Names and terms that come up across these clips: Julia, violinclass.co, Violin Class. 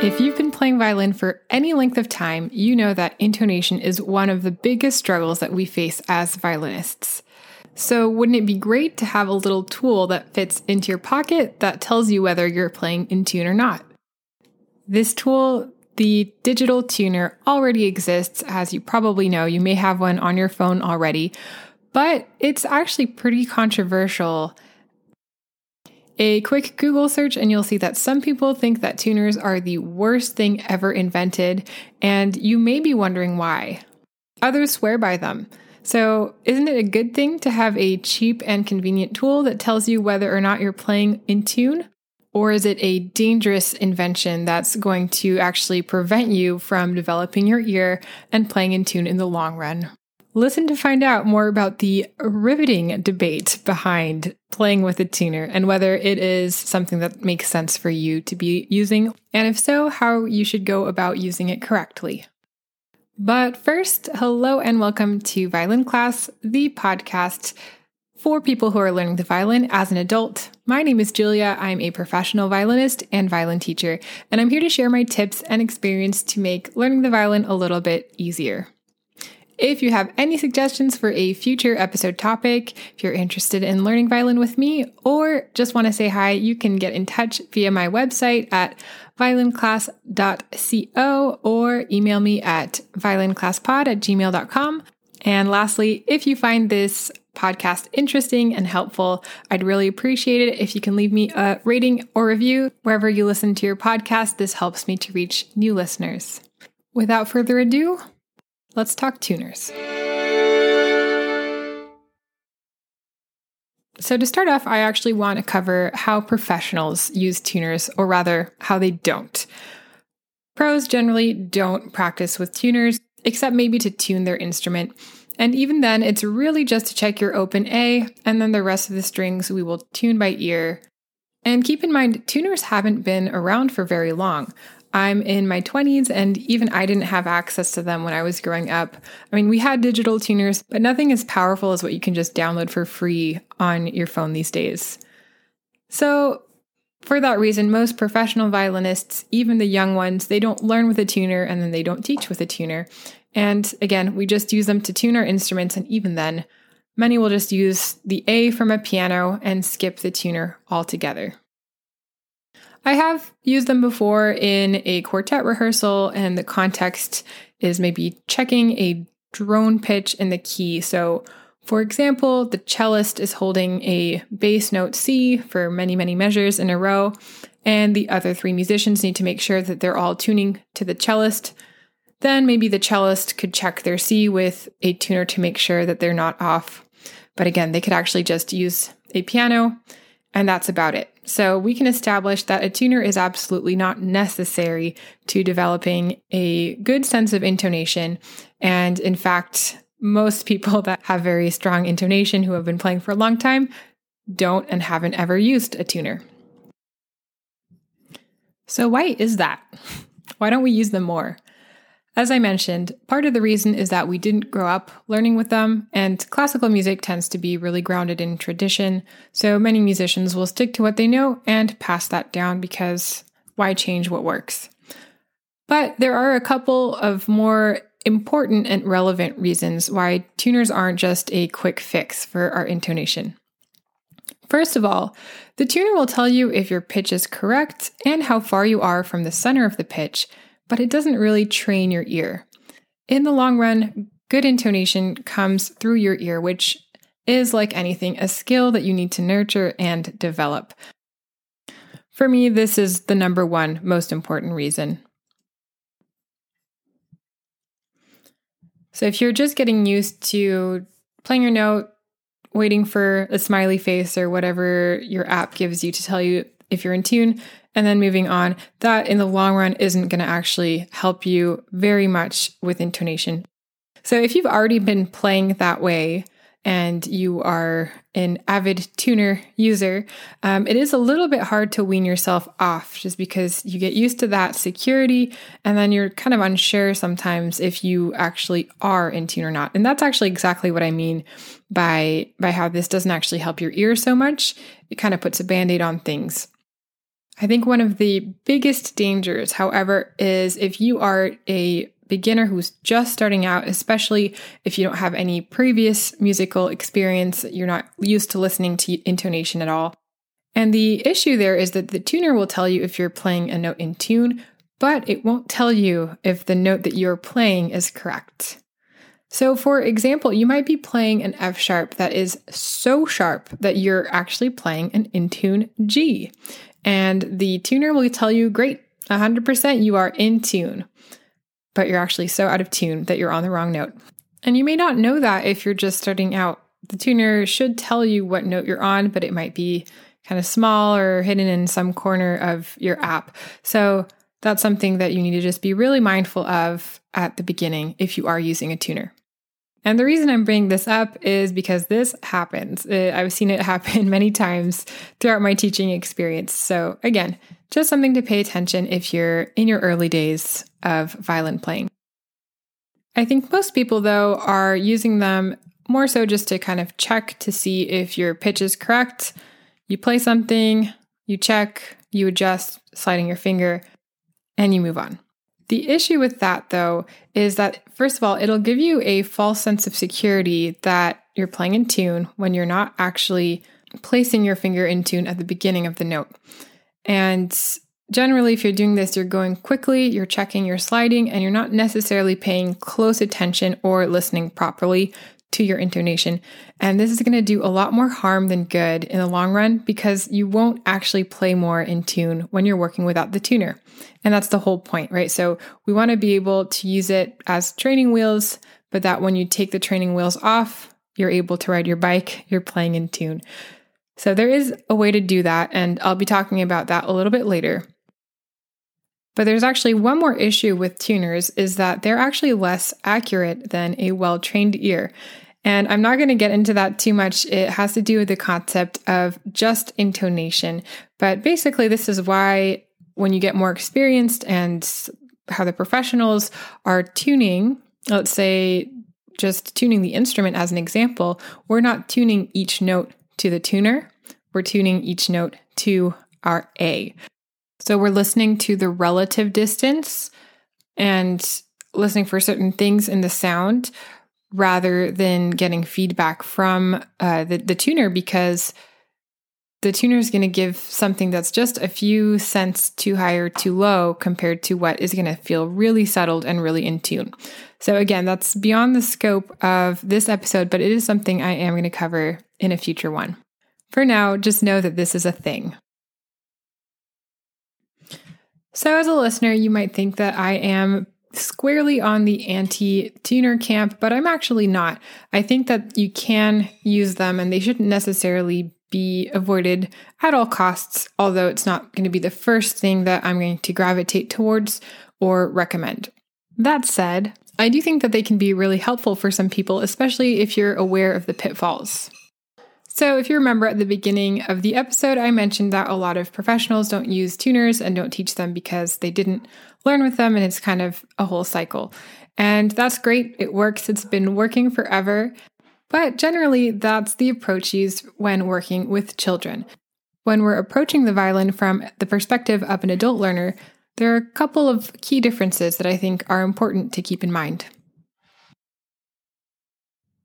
If you've been playing violin for any length of time, you know that intonation is one of the biggest struggles that we face as violinists. So wouldn't it be great to have a little tool that fits into your pocket that tells you whether you're playing in tune or not? This tool, the digital tuner, already exists. As you probably know, you may have one on your phone already, but it's actually pretty controversial. A quick Google search and you'll see that some people think that tuners are the worst thing ever invented, and you may be wondering why. Others swear by them. So isn't it a good thing to have a cheap and convenient tool that tells you whether or not you're playing in tune? Or is it a dangerous invention that's going to actually prevent you from developing your ear and playing in tune in the long run? Listen to find out more about the riveting debate behind playing with a tuner and whether it is something that makes sense for you to be using, and if so, how you should go about using it correctly. But first, hello and welcome to Violin Class, the podcast for people who are learning the violin as an adult. My name is Julia. I'm a professional violinist and violin teacher, and I'm here to share my tips and experience to make learning the violin a little bit easier. If you have any suggestions for a future episode topic, if you're interested in learning violin with me, or just want to say hi, you can get in touch via my website at violinclass.co or email me at violinclasspod@gmail.com. And lastly, if you find this podcast interesting and helpful, I'd really appreciate it if you can leave me a rating or review wherever you listen to your podcast. This helps me to reach new listeners. Without further ado, let's talk tuners. So to start off, I actually want to cover how professionals use tuners, or rather, how they don't. Pros generally don't practice with tuners, except maybe to tune their instrument. And even then, it's really just to check your open A, and then the rest of the strings we will tune by ear. And keep in mind, tuners haven't been around for very long. I'm in my 20s, and even I didn't have access to them when I was growing up. I mean, we had digital tuners, but nothing as powerful as what you can just download for free on your phone these days. So for that reason, most professional violinists, even the young ones, they don't learn with a tuner, and then they don't teach with a tuner. And again, we just use them to tune our instruments, and even then, many will just use the A from a piano and skip the tuner altogether. I have used them before in a quartet rehearsal, and the context is maybe checking a drone pitch in the key. So, for example, the cellist is holding a bass note C for many, many measures in a row, and the other three musicians need to make sure that they're all tuning to the cellist. Then maybe the cellist could check their C with a tuner to make sure that they're not off. But again, they could actually just use a piano, and that's about it. So we can establish that a tuner is absolutely not necessary to developing a good sense of intonation. And in fact, most people that have very strong intonation who have been playing for a long time don't and haven't ever used a tuner. So why is that? Why don't we use them more? As I mentioned, part of the reason is that we didn't grow up learning with them, and classical music tends to be really grounded in tradition, so many musicians will stick to what they know and pass that down because why change what works? But there are a couple of more important and relevant reasons why tuners aren't just a quick fix for our intonation. First of all, the tuner will tell you if your pitch is correct and how far you are from the center of the pitch, but it doesn't really train your ear. In the long run, good intonation comes through your ear, which is, like anything, a skill that you need to nurture and develop. For me, this is the number one most important reason. So if you're just getting used to playing your note, waiting for a smiley face or whatever your app gives you to tell you if you're in tune, and then moving on, that in the long run isn't going to actually help you very much with intonation. So if you've already been playing that way and you are an avid tuner user, it is a little bit hard to wean yourself off just because you get used to that security and then you're kind of unsure sometimes if you actually are in tune or not. And that's actually exactly what I mean by how this doesn't actually help your ear so much. It kind of puts a Band-Aid on things. I think one of the biggest dangers, however, is if you are a beginner who's just starting out, especially if you don't have any previous musical experience, you're not used to listening to intonation at all. And the issue there is that the tuner will tell you if you're playing a note in tune, but it won't tell you if the note that you're playing is correct. So for example, you might be playing an F sharp that is so sharp that you're actually playing an in tune G. And the tuner will tell you, great, 100% you are in tune, but you're actually so out of tune that you're on the wrong note. And you may not know that if you're just starting out. The tuner should tell you what note you're on, but it might be kind of small or hidden in some corner of your app. So that's something that you need to just be really mindful of at the beginning if you are using a tuner. And the reason I'm bringing this up is because this happens. I've seen it happen many times throughout my teaching experience. So again, just something to pay attention if you're in your early days of violin playing. I think most people, though, are using them more so just to kind of check to see if your pitch is correct. You play something, you check, you adjust, sliding your finger, and you move on. The issue with that, though, is that, first of all, it'll give you a false sense of security that you're playing in tune when you're not actually placing your finger in tune at the beginning of the note. And generally, if you're doing this, you're going quickly, you're checking, you're sliding, and you're not necessarily paying close attention or listening properly to your intonation. And this is going to do a lot more harm than good in the long run because you won't actually play more in tune when you're working without the tuner. And that's the whole point, right? So we want to be able to use it as training wheels, but that when you take the training wheels off, you're able to ride your bike, you're playing in tune. So there is a way to do that. And I'll be talking about that a little bit later. But there's actually one more issue with tuners is that they're actually less accurate than a well-trained ear. And I'm not going to get into that too much. It has to do with the concept of just intonation. But basically, this is why when you get more experienced and how the professionals are tuning, let's say just tuning the instrument as an example, we're not tuning each note to the tuner. We're tuning each note to our A. So we're listening to the relative distance and listening for certain things in the sound rather than getting feedback from the tuner, because the tuner is going to give something that's just a few cents too high or too low compared to what is going to feel really settled and really in tune. So again, that's beyond the scope of this episode, but it is something I am going to cover in a future one. For now, just know that this is a thing. So as a listener, you might think that I am squarely on the anti-tuner camp, but I'm actually not. I think that you can use them and they shouldn't necessarily be avoided at all costs, although it's not going to be the first thing that I'm going to gravitate towards or recommend. That said, I do think that they can be really helpful for some people, especially if you're aware of the pitfalls. So if you remember at the beginning of the episode, I mentioned that a lot of professionals don't use tuners and don't teach them because they didn't learn with them, and it's kind of a whole cycle. And that's great. It works. It's been working forever. But generally, that's the approach used when working with children. When we're approaching the violin from the perspective of an adult learner, there are a couple of key differences that I think are important to keep in mind.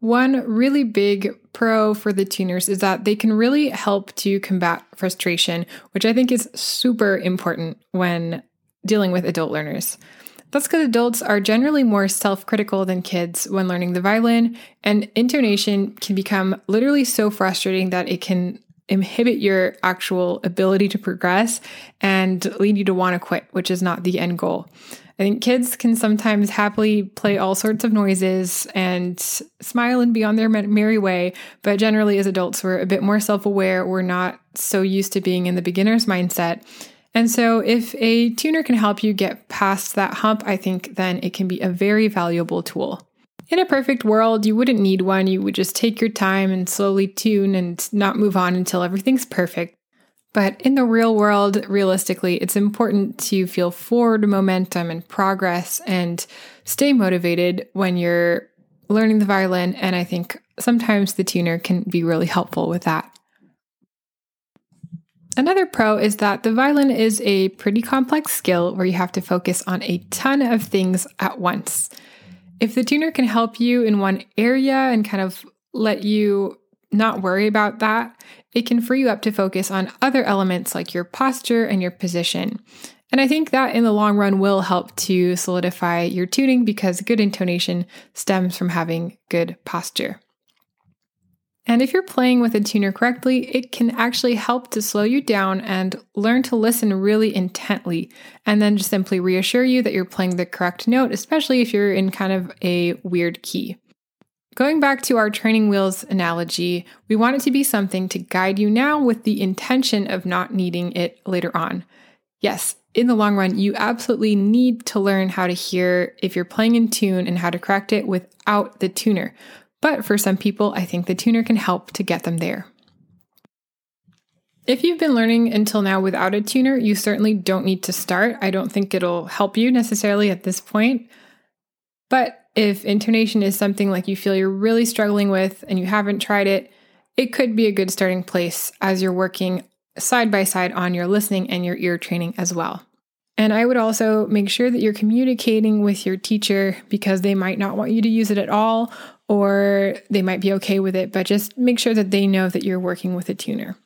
One really big pro for the tuners is that they can really help to combat frustration, which I think is super important when dealing with adult learners. That's because adults are generally more self-critical than kids when learning the violin, and intonation can become literally so frustrating that it can inhibit your actual ability to progress and lead you to want to quit, which is not the end goal. I think kids can sometimes happily play all sorts of noises and smile and be on their merry way, but generally as adults, we're a bit more self-aware. We're not so used to being in the beginner's mindset. And so if a tuner can help you get past that hump, I think then it can be a very valuable tool. In a perfect world, you wouldn't need one. You would just take your time and slowly tune and not move on until everything's perfect. But in the real world, realistically, it's important to feel forward momentum and progress and stay motivated when you're learning the violin. And I think sometimes the tuner can be really helpful with that. Another pro is that the violin is a pretty complex skill where you have to focus on a ton of things at once. If the tuner can help you in one area and kind of let you not worry about that, it can free you up to focus on other elements like your posture and your position. And I think that in the long run will help to solidify your tuning because good intonation stems from having good posture. And if you're playing with a tuner correctly, it can actually help to slow you down and learn to listen really intently, and then just simply reassure you that you're playing the correct note, especially if you're in kind of a weird key. Going back to our training wheels analogy, we want it to be something to guide you now with the intention of not needing it later on. Yes, in the long run, you absolutely need to learn how to hear if you're playing in tune and how to correct it without the tuner. But for some people, I think the tuner can help to get them there. If you've been learning until now without a tuner, you certainly don't need to start. I don't think it'll help you necessarily at this point. But if intonation is something like you feel you're really struggling with and you haven't tried it, it could be a good starting place as you're working side by side on your listening and your ear training as well. And I would also make sure that you're communicating with your teacher because they might not want you to use it at all, or they might be okay with it, but just make sure that they know that you're working with a tuner.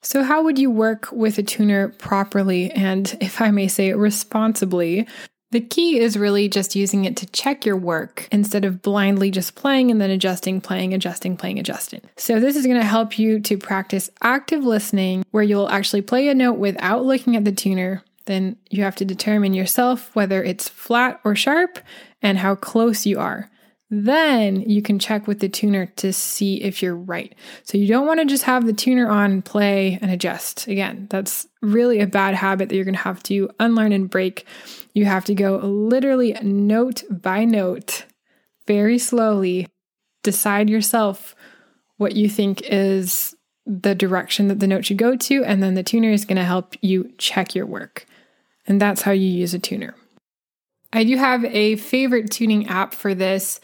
So how would you work with a tuner properly and, if I may say, responsibly? The key is really just using it to check your work instead of blindly just playing and then adjusting, playing, adjusting, playing, adjusting. So this is going to help you to practice active listening where you'll actually play a note without looking at the tuner. Then you have to determine yourself whether it's flat or sharp and how close you are. Then you can check with the tuner to see if you're right. So you don't want to just have the tuner on, play, and adjust. Again, that's really a bad habit that you're going to have to unlearn and break. You have to go literally note by note, very slowly, decide yourself what you think is the direction that the note should go to, and then the tuner is going to help you check your work. And that's how you use a tuner. I do have a favorite tuning app for this,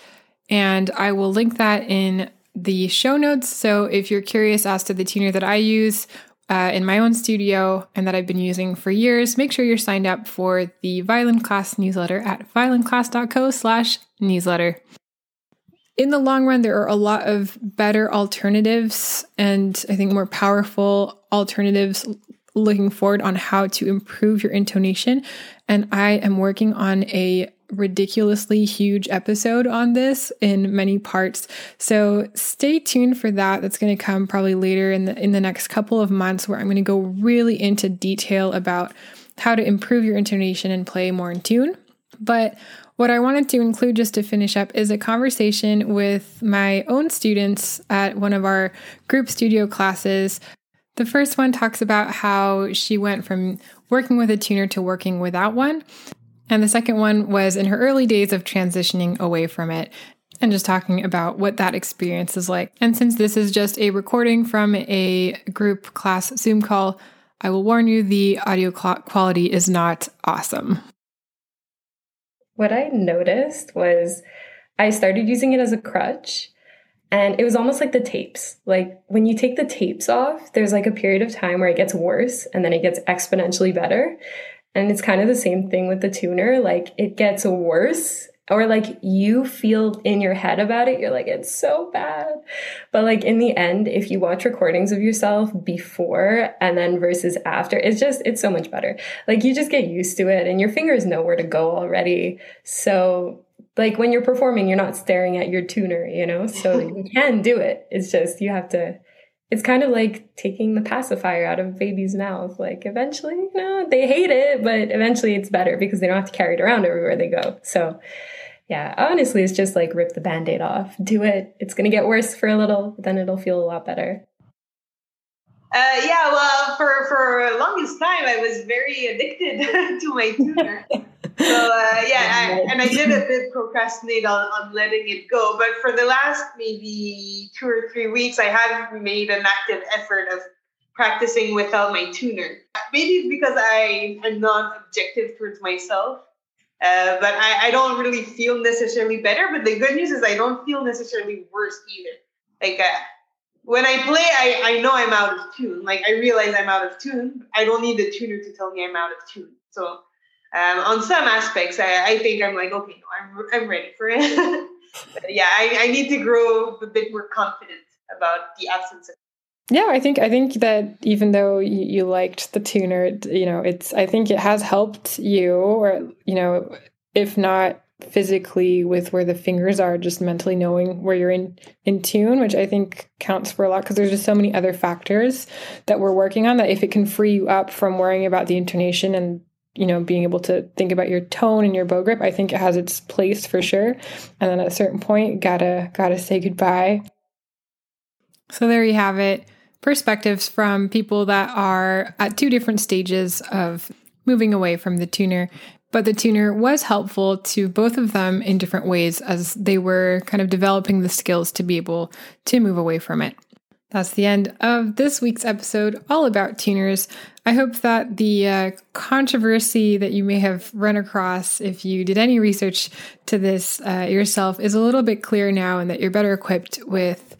and I will link that in the show notes. So if you're curious as to the tuner that I use in my own studio and that I've been using for years, make sure you're signed up for the Violin Class newsletter at violinclass.co/newsletter. In the long run, there are a lot of better alternatives and I think more powerful alternatives looking forward on how to improve your intonation. And I am working on a ridiculously huge episode on this in many parts. So stay tuned for that. That's going to come probably later in the next couple of months where I'm going to go really into detail about how to improve your intonation and play more in tune. But what I wanted to include just to finish up is a conversation with my own students at one of our group studio classes. The first one talks about how she went from working with a tuner to working without one. And the second one was in her early days of transitioning away from it and just talking about what that experience is like. And since this is just a recording from a group class Zoom call, I will warn you the audio quality is not awesome. What I noticed was I started using it as a crutch, and it was almost like the tapes. Like when you take the tapes off, there's like a period of time where it gets worse and then it gets exponentially better. And it's kind of the same thing with the tuner. Like it gets worse, or like you feel in your head about it. You're like, it's so bad. But like in the end, if you watch recordings of yourself before and then versus after, it's so much better. Like you just get used to it and your fingers know where to go already. So like when you're performing, you're not staring at your tuner, you know, so you can do it. It's just, you have to, it's kind of like taking the pacifier out of a baby's mouth. Like eventually, you know, they hate it, but eventually it's better because they don't have to carry it around everywhere they go. So yeah, honestly, it's just like rip the Band-Aid off, do it. It's going to get worse for a little, but then it'll feel a lot better. Yeah, well, for the longest time, I was very addicted to my tuner. I did a bit procrastinate on letting it go. But for the last maybe 2 or 3 weeks, I have made an active effort of practicing without my tuner. Maybe it's because I am not objective towards myself, but I don't really feel necessarily better. But the good news is I don't feel necessarily worse either. Like when I play, I know I'm out of tune. Like, I realize I'm out of tune. I don't need the tuner to tell me I'm out of tune. So on some aspects, I think I'm like, okay, no, I'm ready for it. But yeah, I need to grow a bit more confident about the absence of. Yeah, I think that even though you liked the tuner, I think it has helped you, or, if not physically with where the fingers are, just mentally knowing where you're in tune, which I think counts for a lot, because there's just so many other factors that we're working on, that if it can free you up from worrying about the intonation and, being able to think about your tone and your bow grip, I think it has its place for sure. And then at a certain point, gotta say goodbye. So there you have it. Perspectives from people that are at two different stages of moving away from the tuner. But the tuner was helpful to both of them in different ways as they were kind of developing the skills to be able to move away from it. That's the end of this week's episode all about tuners. I hope that the controversy that you may have run across, if you did any research to this yourself, is a little bit clearer now, and that you're better equipped with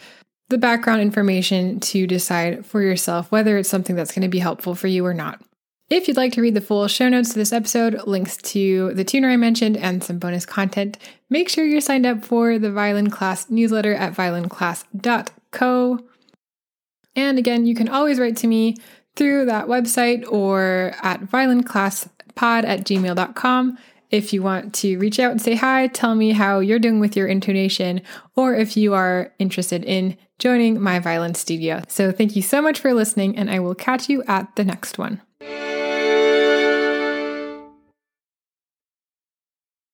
the background information to decide for yourself whether it's something that's going to be helpful for you or not. If you'd like to read the full show notes to this episode, links to the tuner I mentioned, and some bonus content, make sure you're signed up for the Violin Class newsletter at violinclass.co. And again, you can always write to me through that website or at violinclasspod@gmail.com. If you want to reach out and say hi, tell me how you're doing with your intonation, or if you are interested in joining my violin studio. So thank you so much for listening, and I will catch you at the next one.